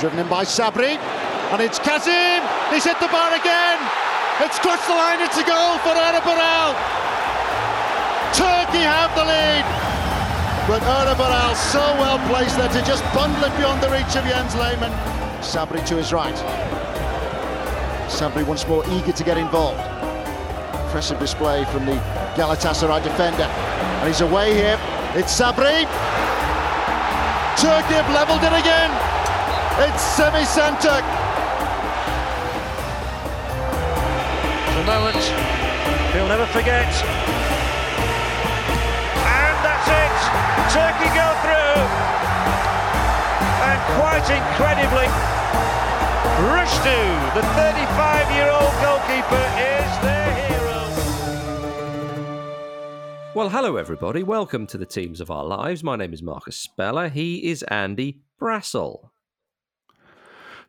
driven in by Sabri, and it's Kazim, he's hit the bar again, it's crossed the line, it's a goal for Uğur Boral. Turkey have the lead, but Uğur Boral so well placed there to just bundle it beyond the reach of Jens Lehmann. Sabri to his right, Sabri once more eager to get involved. Impressive display from the Galatasaray defender, and he's away here, it's Sabri. Turkey have levelled it again, it's Semih Şentürk. The moment he'll never forget, and that's it, Turkey go through, and quite incredibly, Rüştü, the 35-year-old goalkeeper, is their hero. Well, hello everybody, welcome to the Teams of Our Lives. My name is Marcus Speller, he is Andy Brassel.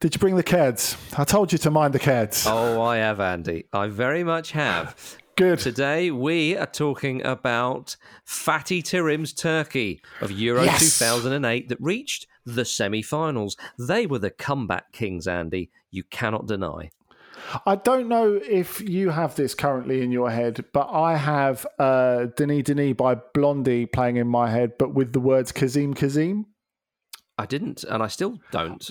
Did you bring the kids? I told you to mind the kids. Oh, I have, Andy. I very much have. Good. Today we are talking about Fatih Terim's Turkey of Euro 2008 that reached the semi-finals. They were the comeback kings, Andy. You cannot deny. I don't know if you have this currently in your head, but I have Denis by Blondie playing in my head, but with the words Kazim, Kazim. I didn't, and I still don't.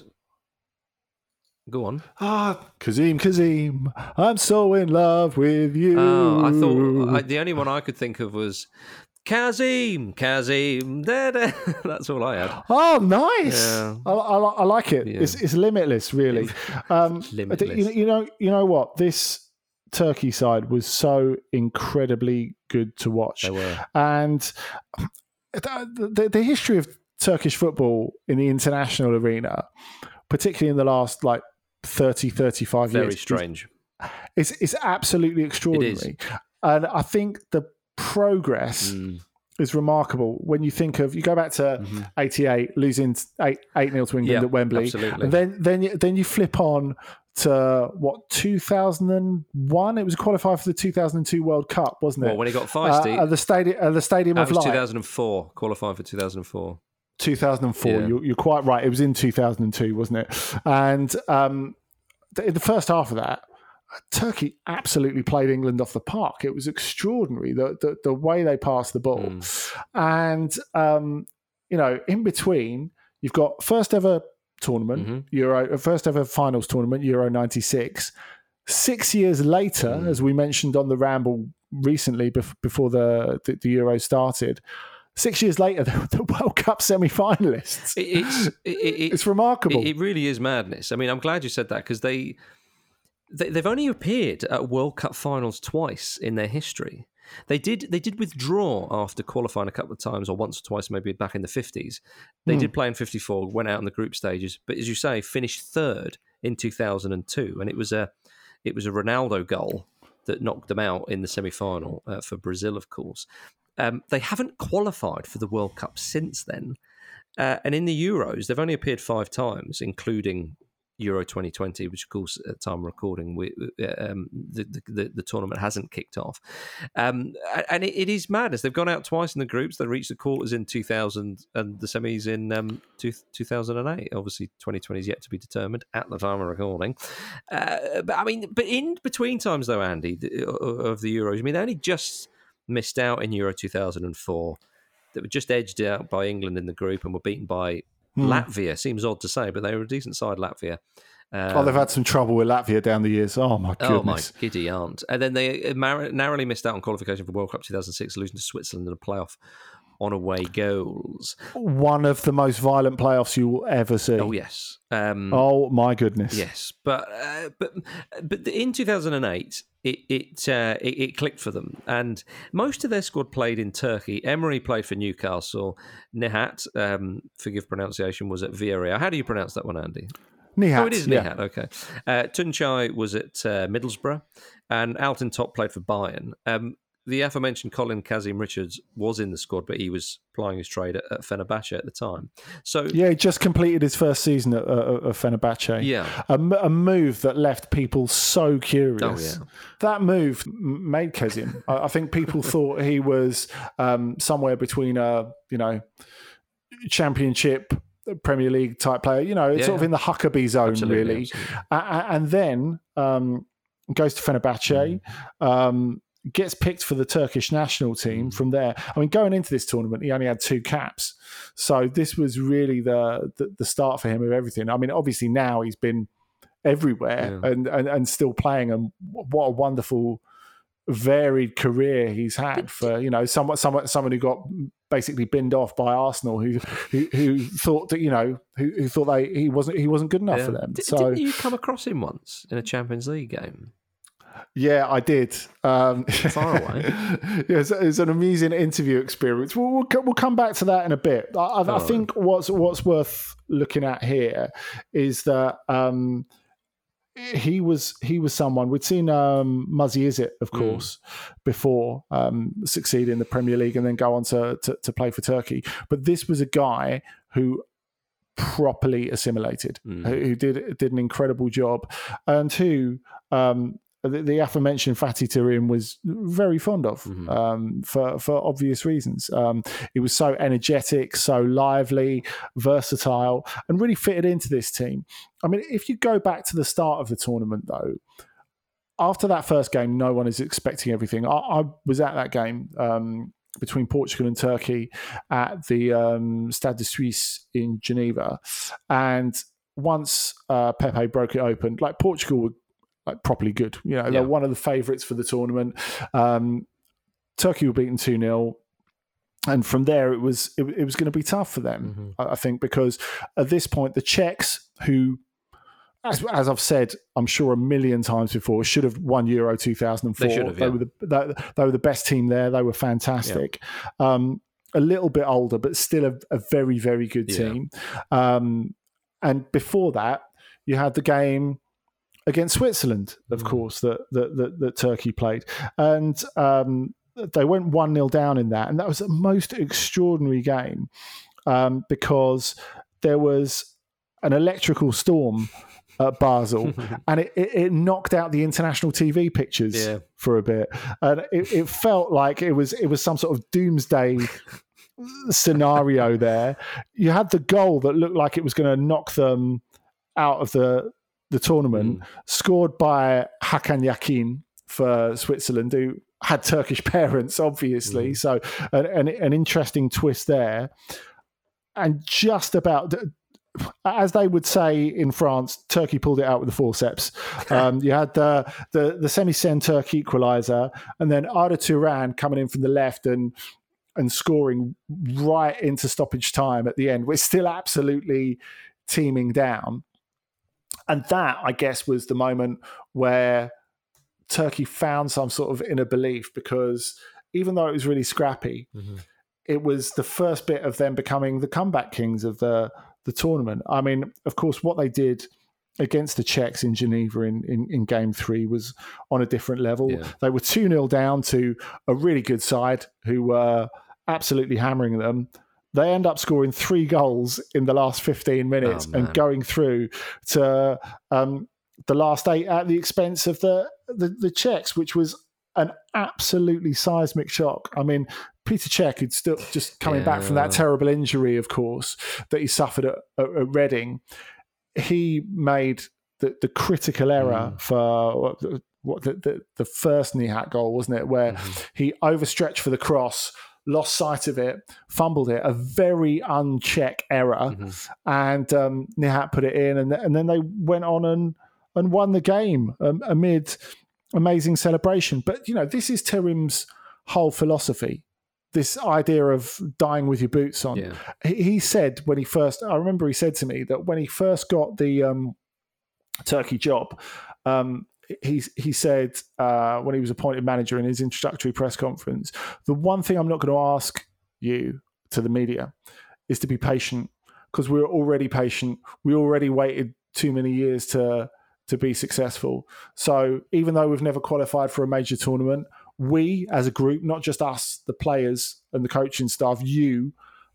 Go on. Ah, Kazim, Kazim, I'm so in love with you. Oh, I thought the only one I could think of was Kazim, Kazim. Da-da. That's all I had. Oh, nice. Yeah. I like it. Yeah. It's limitless, really. Limitless. You know what? This Turkey side was so incredibly good to watch. They were. And the history of Turkish football in the international arena, particularly in the last 35 years. Very strange. It's absolutely extraordinary. It is. And I think the progress is remarkable when you think of, you go back to 88, losing 8-0 to England at Wembley. Absolutely. And then you flip on to 2001? It was qualified for the 2002 World Cup, wasn't it? Well, when it got feisty. The Stadium of Light. 2004, qualifying for 2004. 2004, yeah. You're quite right. It was in 2002, wasn't it? And in the first half of that, Turkey absolutely played England off the park. It was extraordinary, the way they passed the ball. And, in between, you've got first ever tournament, first ever finals tournament, Euro 96. 6 years later, as we mentioned on the Ramble recently, before the Euro started, 6 years later, the World Cup semi-finalists. It's remarkable. It really is madness. I mean, I'm glad you said that because they've only appeared at World Cup finals twice in their history. They did withdraw after qualifying a couple of times, or once or twice, maybe back in the 50s. They did play in 1954, went out in the group stages, but as you say, finished third in 2002, and it was a Ronaldo goal that knocked them out in the semi-final for Brazil, of course. They haven't qualified for the World Cup since then. And in the Euros, they've only appeared 5 times, including Euro 2020, which, of course, at the time of recording, the tournament hasn't kicked off. And it is madness. They've gone out twice in the groups. They reached the quarters in 2000 and the semis in 2008. Obviously, 2020 is yet to be determined at the time of recording. But in between times, though, Andy, of the Euros, I mean, they only just missed out in Euro 2004. They were just edged out by England in the group and were beaten by Latvia. Seems odd to say, but they were a decent side, Latvia. They've had some trouble with Latvia down the years. Oh, my goodness. Oh, my giddy aunt. And then they narrowly missed out on qualification for World Cup 2006, losing to Switzerland in a playoff on away goals. One of the most violent playoffs you will ever see. Oh, yes. Oh, my goodness. Yes. But in 2008... It clicked for them, and most of their squad played in Turkey. Emery played for Newcastle. Nihat, forgive pronunciation, was at Villarreal. How do you pronounce that one, Andy? Nihat. Oh, it is Nihat. Yeah. Okay. Tunçay was at Middlesbrough, and Altintop played for Bayern. The aforementioned Colin Kazim Richards was in the squad, but he was plying his trade at Fenerbahce at the time. So yeah, he just completed his first season at Fenerbahce. Yeah, a move that left people so curious. Oh, yeah. That move made Kazim. I think people thought he was somewhere between a championship Premier League type player. You know, it's sort of in the Huckabee zone, really. Absolutely. And then goes to Fenerbahce, gets picked for the Turkish national team from there. I mean, going into this tournament, he only had 2 caps. So this was really the start for him of everything. I mean, obviously now he's been everywhere and still playing. And what a wonderful, varied career he's had for, you know, someone who got basically binned off by Arsenal, who thought that, you know, who thought he wasn't good enough for them. Didn't you come across him once in a Champions League game? Yeah, I did. Far away. It was an amusing interview experience. We'll come back to that in a bit. I think what's worth looking at here is that he was someone we'd seen Muzzy Izzet, of course, before succeed in the Premier League and then go on to play for Turkey. But this was a guy who properly assimilated, who did an incredible job, and who the aforementioned Fatih Terim was very fond of, for obvious reasons. He was so energetic, so lively, versatile, and really fitted into this team. I mean, if you go back to the start of the tournament, though, after that first game, no one is expecting everything. I was at that game between Portugal and Turkey at the Stade de Suisse in Geneva. And once Pepe broke it open, like Portugal were properly good. You know, they're one of the favourites for the tournament. Turkey were beaten 2-0. And from there, it was going to be tough for them, I think, because at this point, the Czechs, who, as I've said, I'm sure a million times before, should have won Euro 2004. They were the best team there. They were fantastic. Yeah. A little bit older, but still a very, very good team. And before that, you had the game against Switzerland, of course, that Turkey played. And they went 1-0 down in that. And that was the most extraordinary game because there was an electrical storm at Basel and it knocked out the international TV pictures for a bit. And it felt like it was some sort of doomsday scenario there. You had the goal that looked like it was going to knock them out of the tournament, scored by Hakan Yakin for Switzerland, who had Turkish parents, obviously. So an interesting twist there. And just about, as they would say in France, Turkey pulled it out with the forceps. You had the Semih Şentürk equaliser, and then Arda Turan coming in from the left and scoring right into stoppage time at the end. We're still absolutely teaming down. And that, I guess, was the moment where Turkey found some sort of inner belief, because even though it was really scrappy, it was the first bit of them becoming the comeback kings of the tournament. I mean, of course, what they did against the Czechs in Geneva in Game 3 was on a different level. Yeah. They were 2-0 down to a really good side who were absolutely hammering them. They end up scoring 3 goals in the last 15 minutes and going through to the last 8 at the expense of the Czechs, which was an absolutely seismic shock. I mean, Peter Cech, who'd still just coming back from that terrible injury, of course, that he suffered at Reading, he made the critical error for the first Nihat goal, wasn't it, where he overstretched for the cross, lost sight of it, fumbled it, a very unchecked error. And Nihat put it in, and then they went on and won the game amid amazing celebration. But, you know, this is Terim's whole philosophy, this idea of dying with your boots on. Yeah. He said when he first, I remember he said to me that when he first got the Turkey job, he said when he was appointed manager in his introductory press conference, the one thing I'm not going to ask you, to the media, is to be patient, because we're already patient. We already waited too many years to be successful. So even though we've never qualified for a major tournament, we as a group, not just us, the players and the coaching staff, you,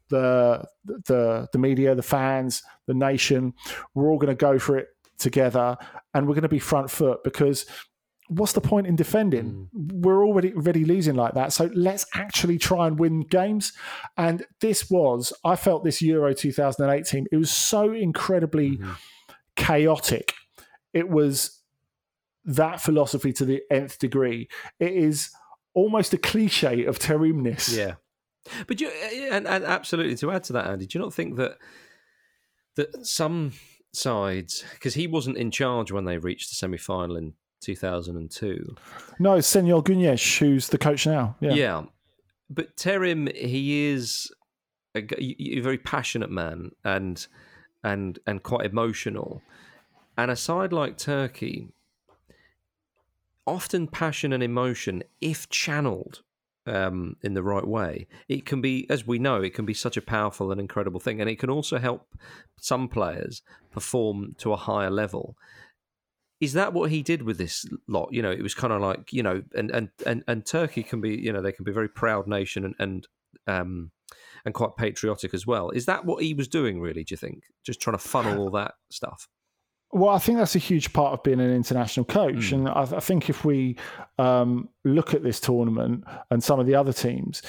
the media, the fans, the nation, we're all going to go for it together, and we're going to be front foot, because what's the point in defending? We're already losing like that. So let's actually try and win games. And this was, I felt this Euro 2008 team, it was so incredibly chaotic. It was that philosophy to the nth degree. It is almost a cliche of Terimness. Yeah. But and absolutely to add to that, Andy, do you not think that some sides, because he wasn't in charge when they reached the semi-final in 2002. No, Senor Gunyes, who's the coach now. Yeah. But Terim, he is a very passionate man and quite emotional. And a side like Turkey, often passion and emotion, if channeled in the right way, it can be, as we know, it can be such a powerful and incredible thing. And it can also help some players perform to a higher level. Is that what he did with this lot? You know, it was kind of like, you know, and Turkey can be, you know, they can be a very proud nation and quite patriotic as well. Is that what he was doing, really, do you think? Just trying to funnel all that stuff? Well, I think that's a huge part of being an international coach. And I think if we look at this tournament and some of the other teams,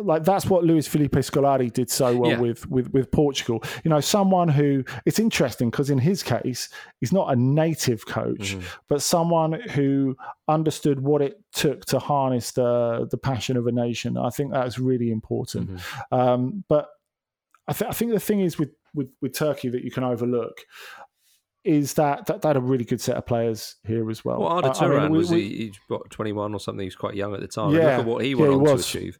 like that's what Luis Felipe Scolari did so well with Portugal. You know, someone who, it's interesting because in his case, he's not a native coach, but someone who understood what it took to harness the passion of a nation. I think that's really important. But I think the thing is with Turkey that you can overlook is that they had a really good set of players here as well. Well, Arda Turan, he's got 21 or something. He was quite young at the time. Yeah, look at what he went on to achieve.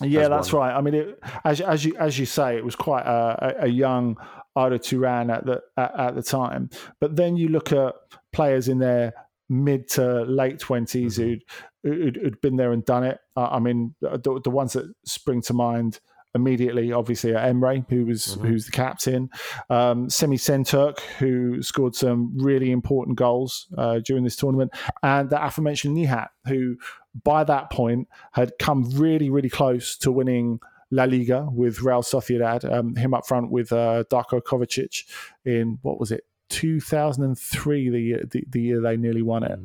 Yeah, that's one. Right. I mean, as you say, it was quite a young Arda Turan at the time. But then you look at players in their mid to late 20s who'd been there and done it. I mean, the ones that spring to mind immediately, obviously, Emre, who's the captain, Semih Şentürk, who scored some really important goals during this tournament, and the aforementioned Nihat, who by that point had come really, really close to winning La Liga with Real Sociedad, him up front with Darko Kovacic in, what was it, 2003, the year they nearly won it.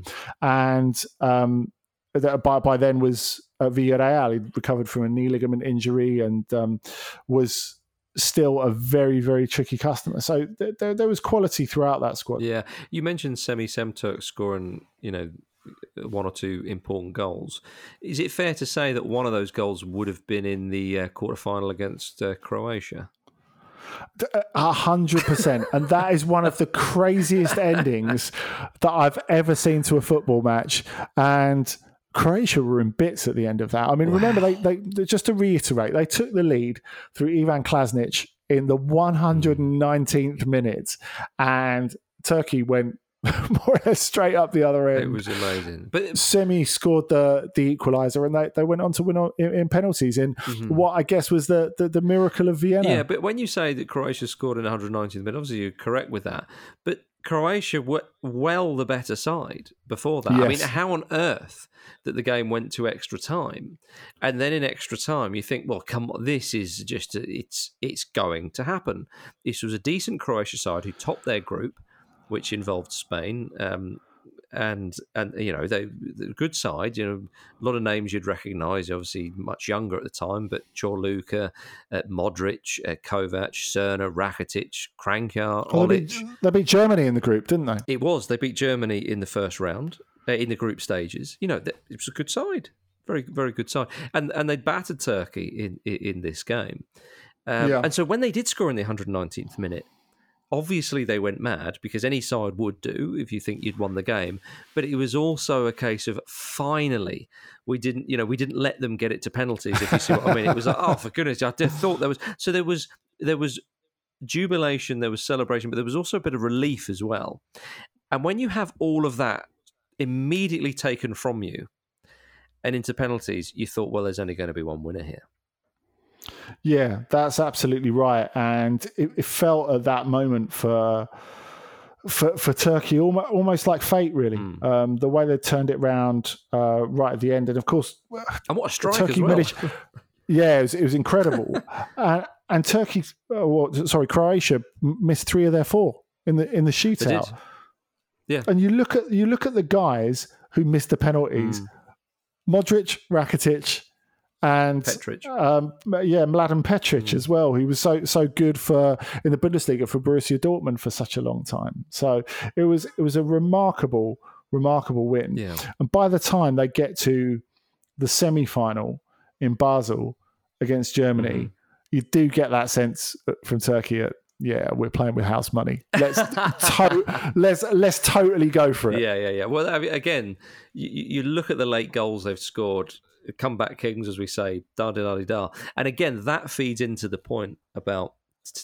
And by then was Villarreal. He'd recovered from a knee ligament injury and was still a very, very tricky customer. So there was quality throughout that squad. Yeah, you mentioned Semih Şentürk scoring, you know, one or two important goals. Is it fair to say that one of those goals would have been in the quarterfinal against Croatia? 100%. And that is one of the craziest endings that I've ever seen to a football match. And Croatia were in bits at the end of that. I mean, remember, they just to reiterate, they took the lead through Ivan Klasnić in the 119th minute, and Turkey went more or less straight up the other end. It was amazing. But Semih scored the equaliser, and they went on to win in penalties in what I guess was the miracle of Vienna. Yeah, but when you say that Croatia scored in the 119th minute, obviously you're correct with that. But Croatia were well the better side before that. Yes. I mean, how on earth that the game went to extra time, and then in extra time you think, well, come on, this is just it's going to happen. This was a decent Croatia side who topped their group, which involved Spain, and you know, they're a good side. You know, a lot of names you'd recognise. Obviously, much younger at the time, but Čorluka, Modric, Kovac, Cerna, Rakitic, Kranjčar, Olic. They beat Germany in the group, didn't they? It was. They beat Germany in the first round in the group stages. You know, it was a good side, very, very good side, and they battered Turkey in this game. And so when they did score in the 119th minute, obviously they went mad, because any side would do if you think you'd won the game. But it was also a case of, finally, we didn't let them get it to penalties, if you see what I mean. It was like, oh, for goodness, I thought there was... So there was jubilation, there was celebration, but there was also a bit of relief as well. And when you have all of that immediately taken from you and into penalties, you thought, well, there's only going to be one winner here. Yeah, that's absolutely right. And it felt at that moment for Turkey almost like fate, really. The way they turned it round right at the end. And of course... And what a strike Turkey as well. Yeah, it was incredible. and Croatia missed three of their four in the shootout. Yeah. And you look at the guys who missed the penalties. Modric, Rakitic, and Petric. Mladen Petric as well, who was so good in the Bundesliga for Borussia Dortmund for such a long time. So it was a remarkable win. Yeah. And by the time they get to the semi-final in Basel against Germany, you do get that sense from Turkey at, yeah, we're playing with house money. Let's totally go for it. Yeah. Well, I mean, again, you look at the late goals they've scored, comeback kings, as we say, da-da-da-da-da. And again, that feeds into the point about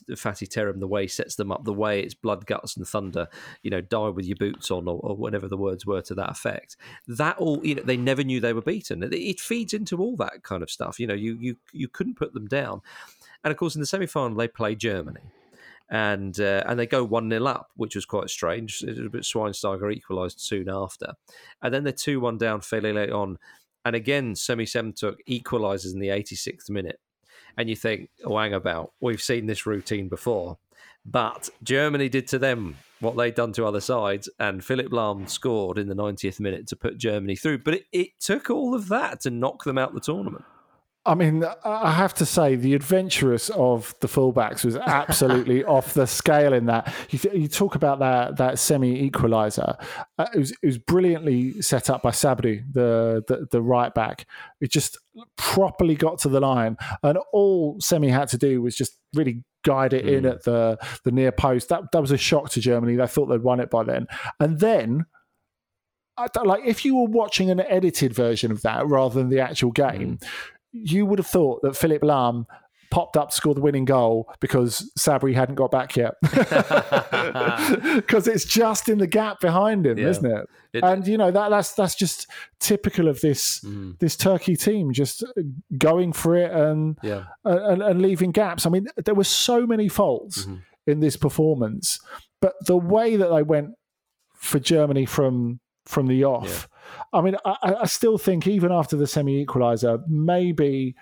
Fatih Terim, the way he sets them up, the way it's blood, guts and thunder, die with your boots on, or whatever the words were to that effect. That all, they never knew they were beaten. It feeds into all that kind of stuff. You couldn't put them down. And of course, in the semi-final, they play Germany. And they go 1-0 up, which was quite strange. It was a bit Schweinsteiger equalised soon after. And then they're 2-1 down fairly late on. And again, Semih Şentürk equalises in the 86th minute. And you think, hang about, we've seen this routine before. But Germany did to them what they'd done to other sides, and Philipp Lahm scored in the 90th minute to put Germany through. But it took all of that to knock them out the tournament. I mean, I have to say, the adventurous of the fullbacks was absolutely off the scale in that. You talk about that semi-equaliser. It was brilliantly set up by Sabri, the right back. It just properly got to the line, and all Semih had to do was just really guide it in at the near post. That was a shock to Germany. They thought they'd won it by then, and then. If you were watching an edited version of that rather than the actual game, you would have thought that Philipp Lahm popped up to score the winning goal because Sabri hadn't got back yet. Because it's just in the gap behind him, isn't it? And, that's just typical of this Turkey team, just going for it and leaving gaps. I mean, there were so many faults in this performance, but the way that they went for Germany from the off... Yeah. I mean, I still think even after the semi-equaliser, maybe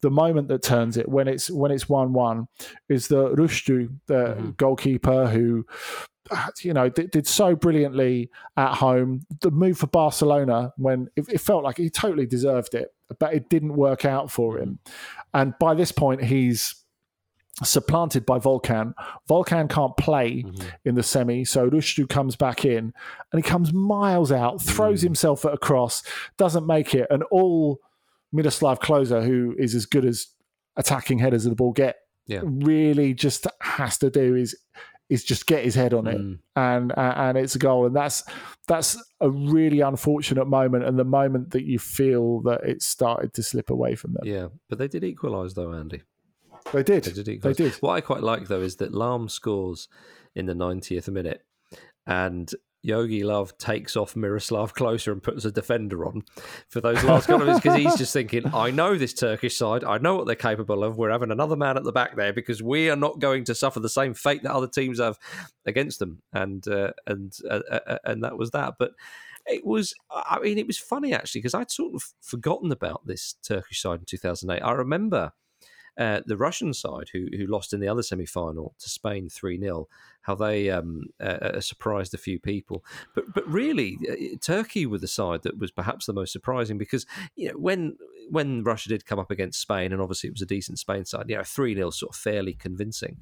the moment that turns it when it's 1-1 is the Rüştü, the goalkeeper, who did so brilliantly at home. The move for Barcelona, when it felt like he totally deserved it, but it didn't work out for him. And by this point, he's supplanted by Volkan. Volkan can't play in the semi, so Rüştü comes back in, and he comes miles out, throws himself at a cross, doesn't make it, and all Miroslav Klose, who is as good as attacking headers of the ball get, really just has to do is just get his head on it, and it's a goal. And that's a really unfortunate moment, and the moment that you feel that it started to slip away from them. Yeah, but they did equalise though, Andy. They did. What I quite like, though, is that Lahm scores in the 90th minute and Yogi Love takes off Miroslav Klose and puts a defender on for those last couple of minutes, because he's just thinking, I know this Turkish side. I know what they're capable of. We're having another man at the back there because we are not going to suffer the same fate that other teams have against them. And that was that. But it was funny, actually, because I'd sort of forgotten about this Turkish side in 2008. I remember... the Russian side, who lost in the other semi-final to Spain 3-0, how they surprised a few people. But really, Turkey were the side that was perhaps the most surprising, because when Russia did come up against Spain, and obviously it was a decent Spain side, 3-0 sort of fairly convincing.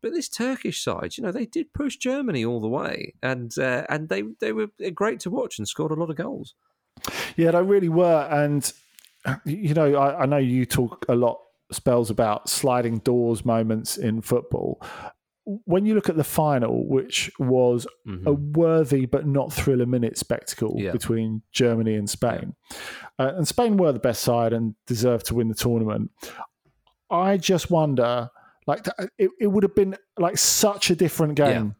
But this Turkish side, they did push Germany all the way, and they were great to watch and scored a lot of goals. Yeah, they really were. And, I know you talk a lot spells about sliding doors moments in football. When you look at the final, which was a worthy but not thriller-minute spectacle between Germany and Spain, and Spain were the best side and deserved to win the tournament, I just wonder, it would have been such a different game.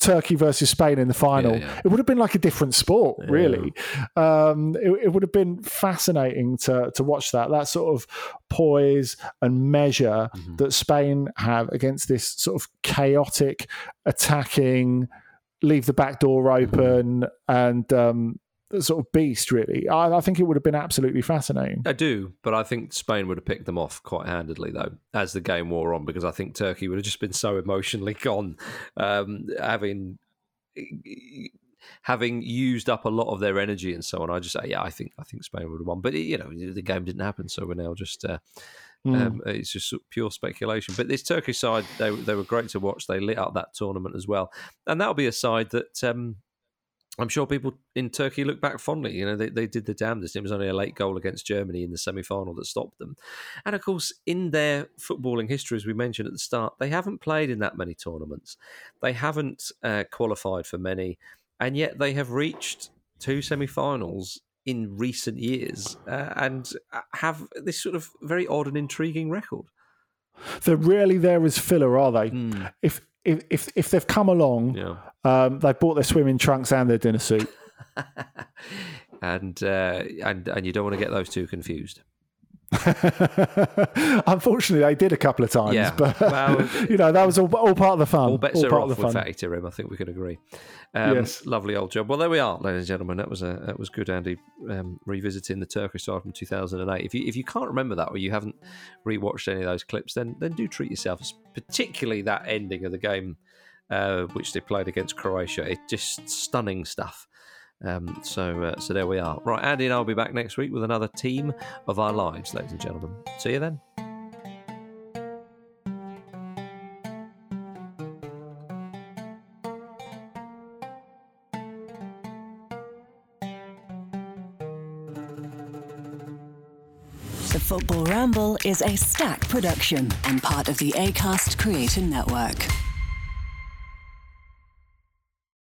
Turkey versus Spain in the final. It would have been like a different sport, really. It would have been fascinating to watch that sort of poise and measure that Spain have against this sort of chaotic, attacking, leave the back door open and sort of beast, really. I think it would have been absolutely fascinating. I do, but I think Spain would have picked them off quite handedly, though, as the game wore on, because I think Turkey would have just been so emotionally gone, having having used up a lot of their energy and so on, I just say, yeah, I think Spain would have won. But you know, the game didn't happen, so we're now just it's just pure speculation. But this Turkish side, they were great to watch. They lit up that tournament as well, and that'll be a side that I'm sure people in Turkey look back fondly. You know, they did the damnedest. It was only a late goal against Germany in the semi-final that stopped them. And of course, in their footballing history, as we mentioned at the start, they haven't played in that many tournaments. They haven't qualified for many. And yet they have reached two semi-finals in recent years and have this sort of very odd and intriguing record. They're really there as filler, are they? Mm. If they've come along, yeah. They've bought their swimming trunks and their dinner suit. and you don't want to get those two confused. Unfortunately, they did a couple of times, yeah. But well, you know, that was all part of the fun. All bets are off with Fatih Terim, I think we can agree. Yes. Lovely old job. Well, there we are, ladies and gentlemen. That was good, Andy, revisiting the Turkish side from 2008. If you can't remember that, or you haven't rewatched any of those clips, then do treat yourself, particularly that ending of the game which they played against Croatia. It's just stunning stuff. So there we are. Right, Andy and I'll be back next week with another team of our lives, ladies and gentlemen. See you then. The Football Ramble is a Stack production and part of the Acast Creator Network.